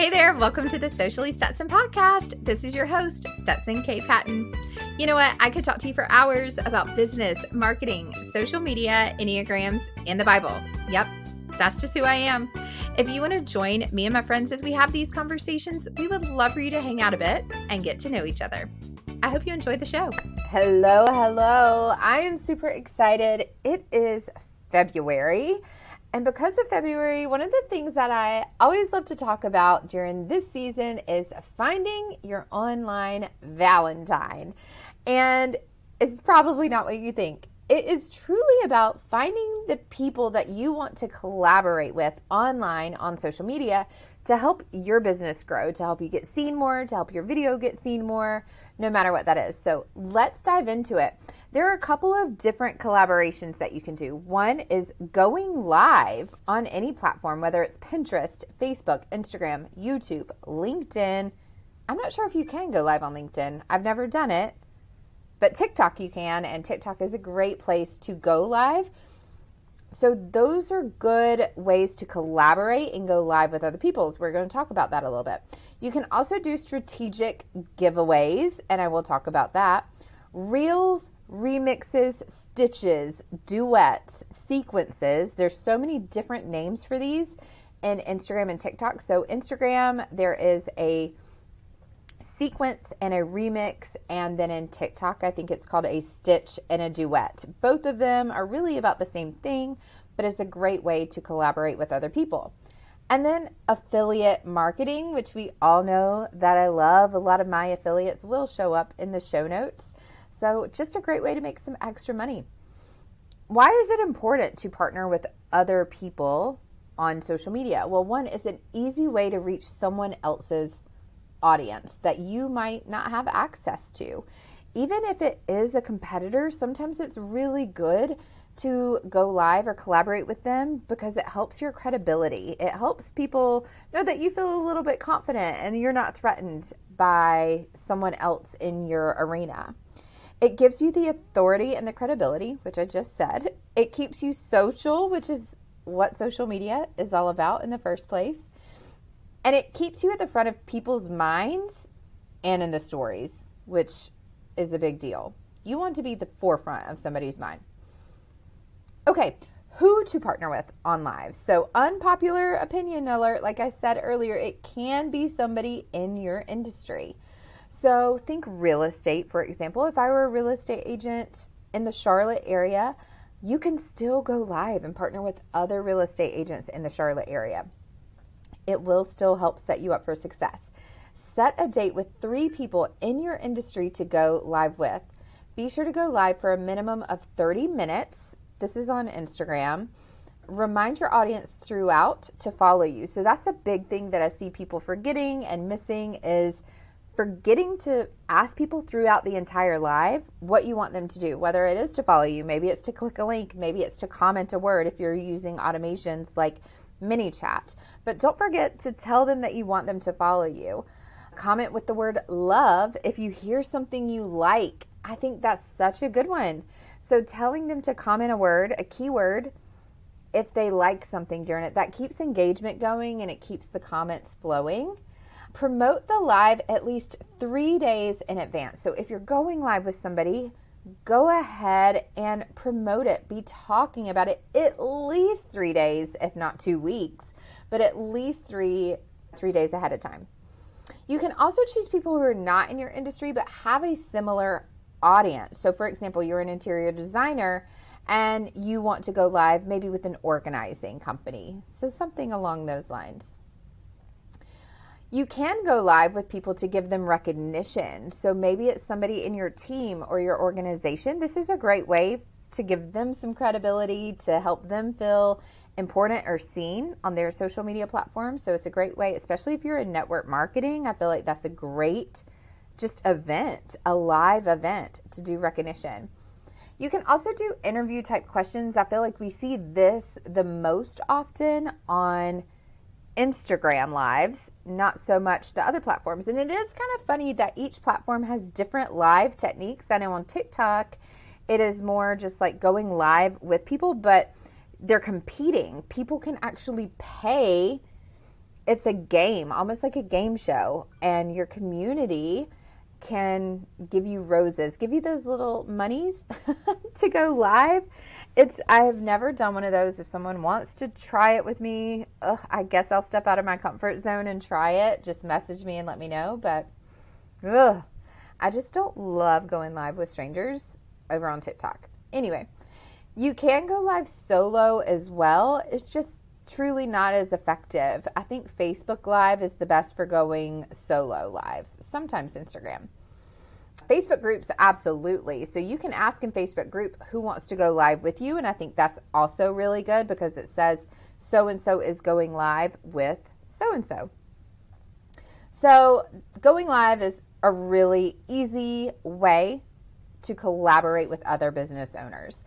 Hey there, welcome to the Socially Stetson podcast. This is your host, Stetson K. Patton. You know what? I could talk to you for hours about business, marketing, social media, Enneagrams, and the Bible. Yep, that's just who I am. If you want to join me and my friends as we have these conversations, we would love for you to hang out a bit and get to know each other. I hope you enjoy the show. Hello, hello. I am super excited. It is February. And because of February, one of the things that I always love to talk about during this season is finding your online Valentine. And it's probably not what you think. It is truly about finding the people that you want to collaborate with online on social media to help your business grow, to help you get seen more, to help your video get seen more, no matter what that is. So let's dive into it. There are a couple of different collaborations that you can do. One is going live on any platform, whether it's Pinterest, Facebook, Instagram, YouTube, LinkedIn. I'm not sure if you can go live on LinkedIn. I've never done it, but TikTok you can, and TikTok is a great place to go live. So those are good ways to collaborate and go live with other people. We're going to talk about that a little bit. You can also do strategic giveaways, and I will talk about that. Reels, remixes, stitches, duets, sequences. There's so many different names for these in Instagram and TikTok. So Instagram, there is a sequence and a remix, and then in TikTok, I think it's called a stitch and a duet. Both of them are really about the same thing, but it's a great way to collaborate with other people. And then affiliate marketing, which we all know that I love. A lot of my affiliates will show up in the show notes. So just a great way to make some extra money. Why is it important to partner with other people on social media? Well, one is an easy way to reach someone else's audience that you might not have access to. Even if it is a competitor, sometimes it's really good to go live or collaborate with them because it helps your credibility. It helps people know that you feel a little bit confident and you're not threatened by someone else in your arena. It gives you the authority and the credibility, which I just said. It keeps you social, which is what social media is all about in the first place. And it keeps you at the front of people's minds and in the stories, which is a big deal. You want to be the forefront of somebody's mind. Okay, who to partner with on live. So unpopular opinion alert, like I said earlier, it can be somebody in your industry. So think real estate, for example. If I were a real estate agent in the Charlotte area, you can still go live and partner with other real estate agents in the Charlotte area. It will still help set you up for success. Set a date with 3 people in your industry to go live with. Be sure to go live for a minimum of 30 minutes. This is on Instagram. Remind your audience throughout to follow you. So that's a big thing that I see people forgetting and missing is forgetting to ask people throughout the entire live what you want them to do, whether it is to follow you, maybe it's to click a link, maybe it's to comment a word if you're using automations like MiniChat. But don't forget to tell them that you want them to follow you. Comment with the word love if you hear something you like. I think that's such a good one. So telling them to comment a word, a keyword, if they like something during it, that keeps engagement going and it keeps the comments flowing. Promote the live at least 3 days in advance. So if you're going live with somebody, go ahead and promote it. Be talking about it at least 3 days, if not 2 weeks, but at least three days ahead of time. You can also choose people who are not in your industry but have a similar audience. So for example, you're an interior designer and you want to go live maybe with an organizing company. So something along those lines. You can go live with people to give them recognition. So maybe it's somebody in your team or your organization. This is a great way to give them some credibility, to help them feel important or seen on their social media platform. So it's a great way, especially if you're in network marketing. I feel like that's a great just event, a live event to do recognition. You can also do interview type questions. I feel like we see this the most often on Instagram lives, not so much the other platforms. And it is kind of funny that each platform has different live techniques. I know on TikTok, it is more just like going live with people, but they're competing. People can actually pay it's a game, almost like a game show, and your community can give you roses, give you those little monies to go live. I have never done one of those. If someone wants to try it with me, I guess I'll step out of my comfort zone and try it. Just message me and let me know. But I just don't love going live with strangers over on TikTok. Anyway, you can go live solo as well. It's just truly not as effective. I think Facebook Live is the best for going solo live. Sometimes Instagram. Facebook groups, absolutely. So you can ask in Facebook group who wants to go live with you. And I think that's also really good because it says so-and-so is going live with so-and-so. So going live is a really easy way to collaborate with other business owners.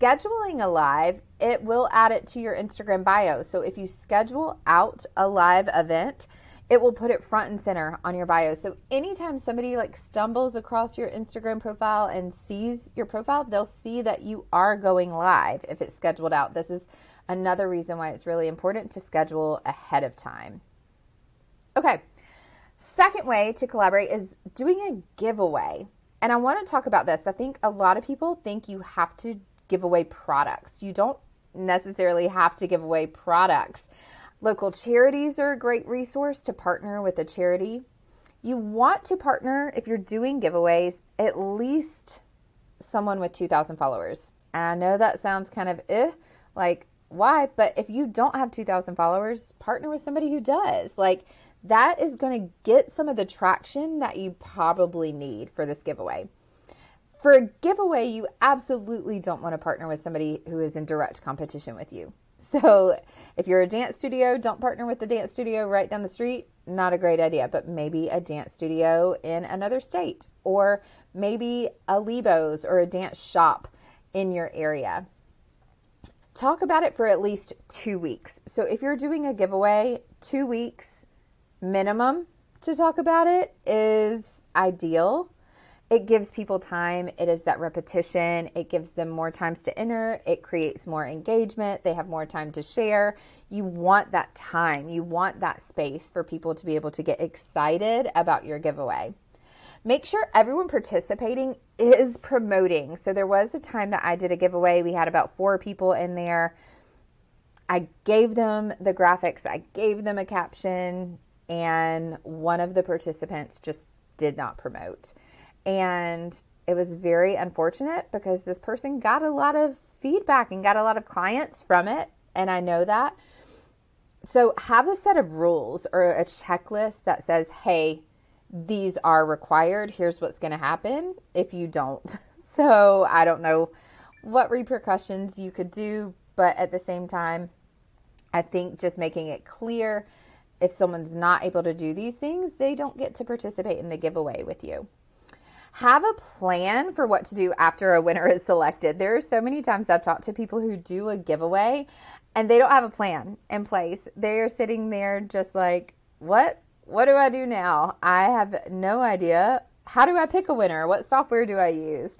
Scheduling a live, it will add it to your Instagram bio. So if you schedule out a live event, it will put it front and center on your bio. So anytime somebody stumbles across your Instagram profile and sees your profile, they'll see that you are going live if it's scheduled out. This is another reason why it's really important to schedule ahead of time. Okay, second way to collaborate is doing a giveaway. And I want to talk about this. I think a lot of people think you have to give away products. You don't necessarily have to give away products. Local charities are a great resource to partner with a charity. You want to partner, if you're doing giveaways, at least someone with 2,000 followers. I know that sounds kind of why? But if you don't have 2,000 followers, partner with somebody who does. That is going to get some of the traction that you probably need for this giveaway. For a giveaway, you absolutely don't want to partner with somebody who is in direct competition with you. So if you're a dance studio, don't partner with the dance studio right down the street. Not a great idea, but maybe a dance studio in another state, or maybe a Lebo's or a dance shop in your area. Talk about it for at least 2 weeks. So if you're doing a giveaway, 2 weeks minimum to talk about it is ideal. It gives people time. It is that repetition. It gives them more times to enter. It creates more engagement. They have more time to share. You want that time. You want that space for people to be able to get excited about your giveaway. Make sure everyone participating is promoting. So there was a time that I did a giveaway. We had about 4 people in there. I gave them the graphics. I gave them a caption, and one of the participants just did not promote. And it was very unfortunate because this person got a lot of feedback and got a lot of clients from it. And I know that. So have a set of rules or a checklist that says, hey, these are required. Here's what's going to happen if you don't. So I don't know what repercussions you could do. But at the same time, I think just making it clear if someone's not able to do these things, they don't get to participate in the giveaway with you. Have a plan for what to do after a winner is selected. There are so many times I've talked to people who do a giveaway and they don't have a plan in place. They are sitting there just like, what? What do I do now? I have no idea. How do I pick a winner? What software do I use?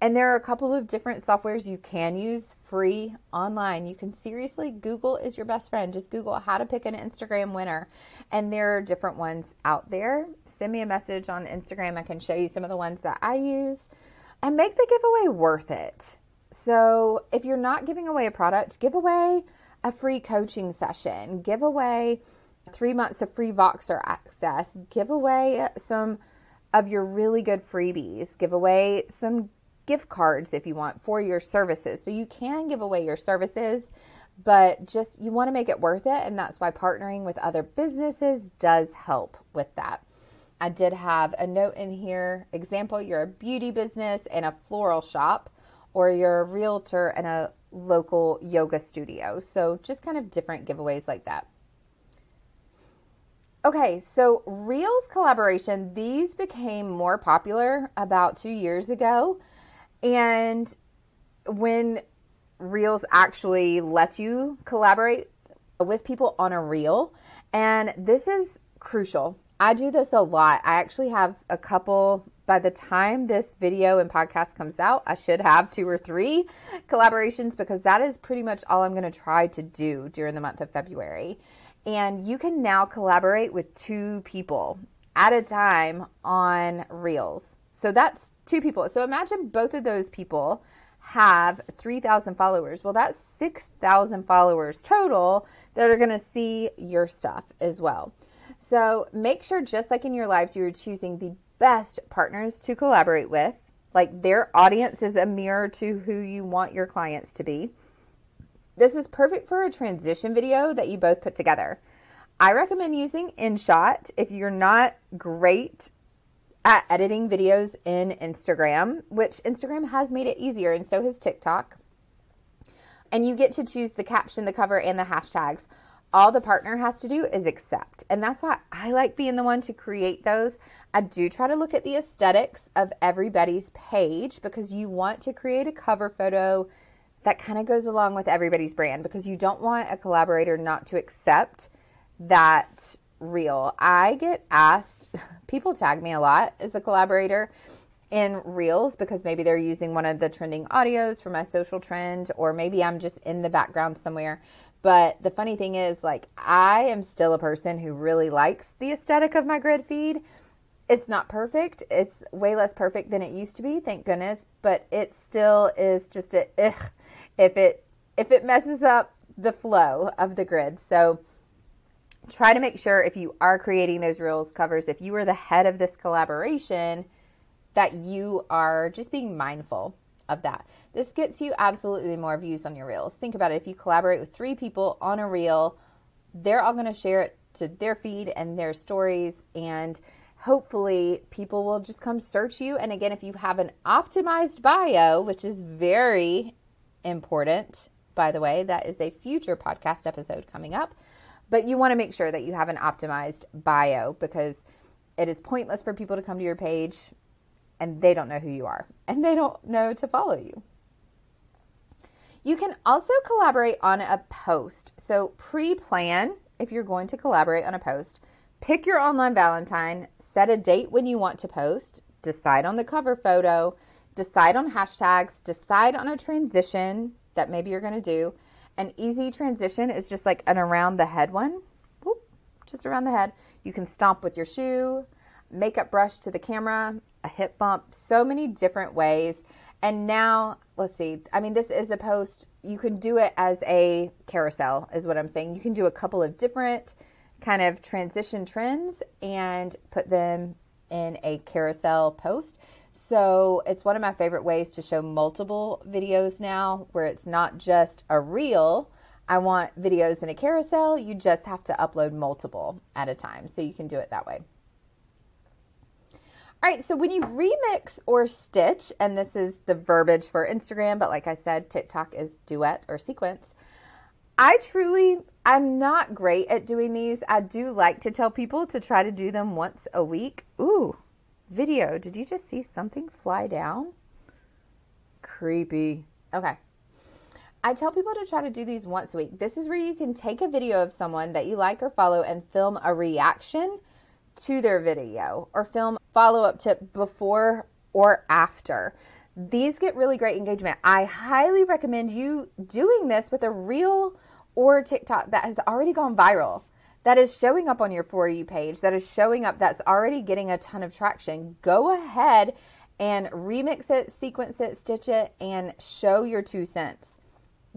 And there are a couple of different softwares you can use free online. You can seriously, Google is your best friend. Just Google how to pick an Instagram winner. And there are different ones out there. Send me a message on Instagram. I can show you some of the ones that I use. And make the giveaway worth it. So if you're not giving away a product, give away a free coaching session. Give away 3 months of free Voxer access. Give away some of your really good freebies. Give away some gift cards if you want for your services. So you can give away your services, but just you want to make it worth it. And that's why partnering with other businesses does help with that. I did have a note in here. Example, you're a beauty business and a floral shop, or you're a realtor and a local yoga studio. So just kind of different giveaways like that. Okay, so Reels collaboration, these became more popular about 2 years ago. And when Reels actually let you collaborate with people on a reel, and this is crucial. I do this a lot. I actually have a couple. By the time this video and podcast comes out, I should have 2 or 3 collaborations because that is pretty much all I'm going to try to do during the month of February. And you can now collaborate with 2 people at a time on Reels. So that's 2 people. So imagine both of those people have 3,000 followers. Well, that's 6,000 followers total that are going to see your stuff as well. So make sure, just like in your lives, you're choosing the best partners to collaborate with. Like, their audience is a mirror to who you want your clients to be. This is perfect for a transition video that you both put together. I recommend using InShot if you're not great at editing videos in Instagram, which Instagram has made it easier, and so has TikTok. And you get to choose the caption, the cover, and the hashtags. All the partner has to do is accept. And that's why I like being the one to create those. I do try to look at the aesthetics of everybody's page, because you want to create a cover photo that kind of goes along with everybody's brand, because you don't want a collaborator not to accept that reel. I get asked, people tag me a lot as a collaborator in Reels, because maybe they're using one of the trending audios for my social trend, or maybe I'm just in the background somewhere. But the funny thing is, like, I am still a person who really likes the aesthetic of my grid feed. It's not perfect. It's way less perfect than it used to be, thank goodness, but it still is just a ugh if it messes up the flow of the grid. So try to make sure, if you are creating those Reels covers, if you are the head of this collaboration, that you are just being mindful of that. This gets you absolutely more views on your Reels. Think about it. If you collaborate with 3 people on a Reel, they're all going to share it to their feed and their stories, and hopefully people will just come search you. And again, if you have an optimized bio, which is very important, by the way, that is a future podcast episode coming up, but you want to make sure that you have an optimized bio, because it is pointless for people to come to your page and they don't know who you are, and they don't know to follow you. You can also collaborate on a post. So pre-plan if you're going to collaborate on a post. Pick your online Valentine, set a date when you want to post, decide on the cover photo, decide on hashtags, decide on a transition that maybe you're going to do. An easy transition is just like an around the head one, whoop, just around the head. You can stomp with your shoe, makeup brush to the camera, a hip bump, so many different ways. And now, let's see, I mean, this is a post. You can do it as a carousel is what I'm saying. You can do a couple of different kind of transition trends and put them in a carousel post. So it's one of my favorite ways to show multiple videos now, where it's not just a reel. I want videos in a carousel. You just have to upload multiple at a time. So you can do it that way. All right, so when you remix or stitch, and this is the verbiage for Instagram, but like I said, TikTok is duet or sequence. I'm not great at doing these. I do like to tell people to try to do them once a week. Ooh, video, did you just see something fly down? Creepy. Okay. I tell people to try to do these once a week. This is where you can take a video of someone that you like or follow and film a reaction to their video, or film follow-up tip before or after. These get really great engagement. I highly recommend you doing this with a reel or TikTok that has already gone viral, that is showing up on your For You page, that is showing up, that's already getting a ton of traction. Go ahead and remix it, sequence it, stitch it, and show your 2 cents.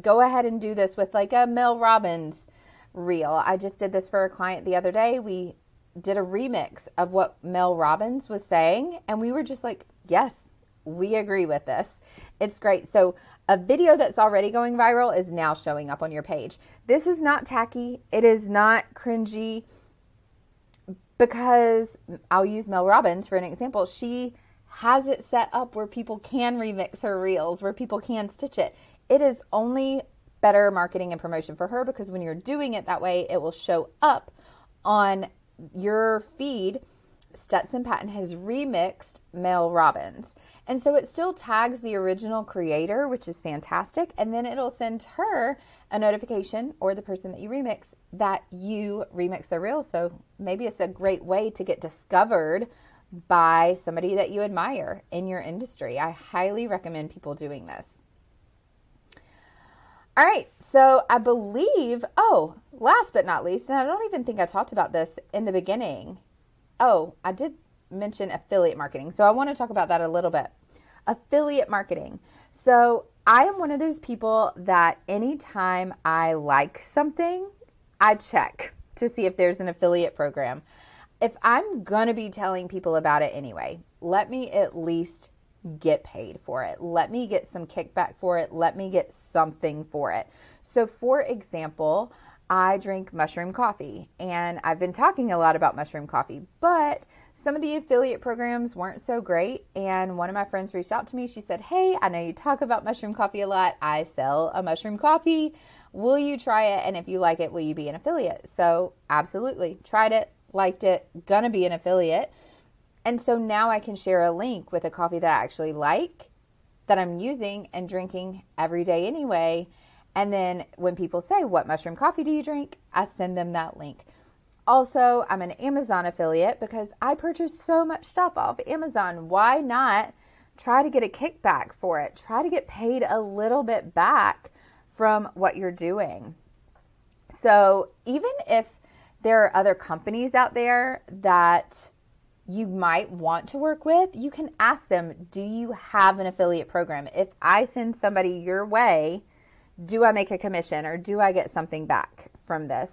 Go ahead and do this with like a Mel Robbins reel. I just did this for a client the other day. We did a remix of what Mel Robbins was saying, and we were just like, yes, we agree with this. It's great. So a video that's already going viral is now showing up on your page. This is not tacky. It is not cringy, because I'll use Mel Robbins for an example. She has it set up where people can remix her reels, where people can stitch it. It is only better marketing and promotion for her, because when you're doing it that way, it will show up on your feed. Stetson Patton has remixed Mel Robbins. And so it still tags the original creator, which is fantastic. And then it'll send her a notification, or the person that you remix, that you remix their reel. So maybe it's a great way to get discovered by somebody that you admire in your industry. I highly recommend people doing this. All right. So I believe, last but not least, and I don't even think I talked about this in the beginning. I did mention affiliate marketing. So I want to talk about that a little bit. Affiliate marketing. So I am one of those people that anytime I like something, I check to see if there's an affiliate program. If I'm going to be telling people about it anyway, let me at least get paid for it. Let me get some kickback for it. Let me get something for it. So for example, I drink mushroom coffee, and I've been talking a lot about mushroom coffee, but some of the affiliate programs weren't so great. And one of my friends reached out to me. She said, "Hey, I know you talk about mushroom coffee a lot. I sell a mushroom coffee. Will you try it? And if you like it, will you be an affiliate?" So absolutely, tried it, liked it, gonna be an affiliate. And so now I can share a link with a coffee that I actually like, that I'm using and drinking every day anyway. And then when people say, "What mushroom coffee do you drink?" I send them that link. Also, I'm an Amazon affiliate because I purchase so much stuff off Amazon. Why not try to get a kickback for it? Try to get paid a little bit back from what you're doing. So even if there are other companies out there that you might want to work with, you can ask them, "Do you have an affiliate program? If I send somebody your way, do I make a commission or do I get something back from this?"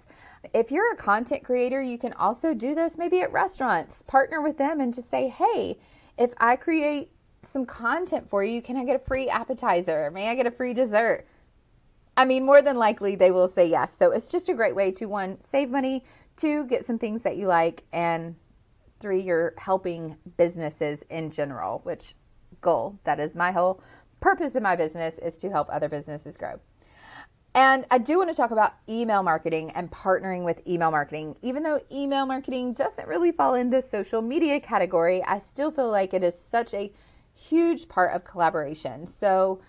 If you're a content creator, you can also do this maybe at restaurants. Partner with them and just say, "Hey, if I create some content for you, can I get a free appetizer? May I get a free dessert?" I mean, more than likely they will say yes. So it's just a great way to, 1, save money, 2, get some things that you like, and 3, you're helping businesses in general, which goal, that is my whole purpose of my business, is to help other businesses grow. And I do want to talk about email marketing and partnering with email marketing. Even though email marketing doesn't really fall in the social media category, I still feel like it is such a huge part of collaboration. So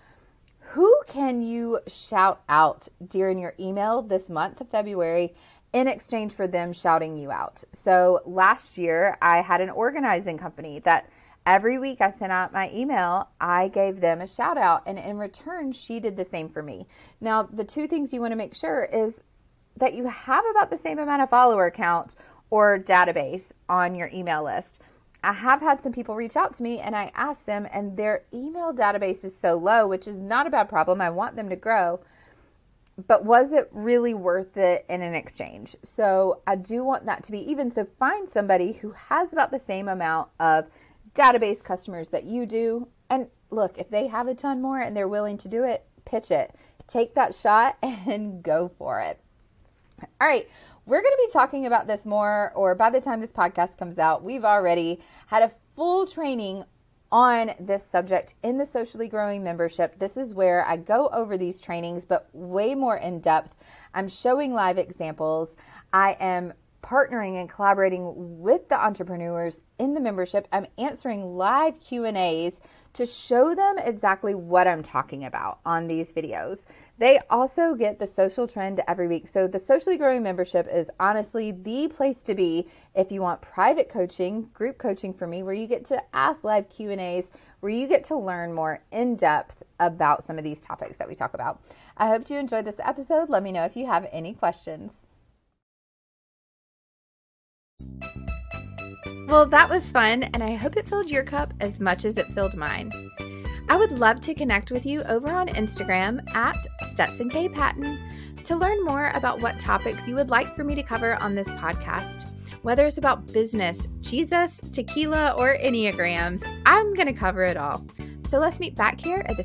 who can you shout out during your email this month of February in exchange for them shouting you out? So last year, I had an organizing company that every week I sent out my email, I gave them a shout out, and in return, she did the same for me. Now, the 2 things you want to make sure is that you have about the same amount of follower count or database on your email list. I have had some people reach out to me and I asked them, and their email database is so low, which is not a bad problem. I want them to grow, but was it really worth it in an exchange? So I do want that to be even. So find somebody who has about the same amount of database customers that you do. And look, if they have a ton more and they're willing to do it, pitch it. Take that shot and go for it. All right. We're going to be talking about this more, or by the time this podcast comes out, we've already had a full training on this subject in the Socially Growing Membership. This is where I go over these trainings, but way more in depth. I'm showing live examples. I am partnering and collaborating with the entrepreneurs in the membership. I'm answering live Q&As to show them exactly what I'm talking about on these videos. They also get the Social Trend every week. So the Socially Growing Membership is honestly the place to be if you want private coaching, group coaching from me, where you get to ask live Q&As, where you get to learn more in depth about some of these topics that we talk about. I hope you enjoyed this episode. Let me know if you have any questions. Well, that was fun, and I hope it filled your cup as much as it filled mine. I would love to connect with you over on Instagram at Stetson K. Patton to learn more about what topics you would like for me to cover on this podcast. Whether it's about business, Jesus, tequila, or Enneagrams, I'm going to cover it all. So let's meet back here at this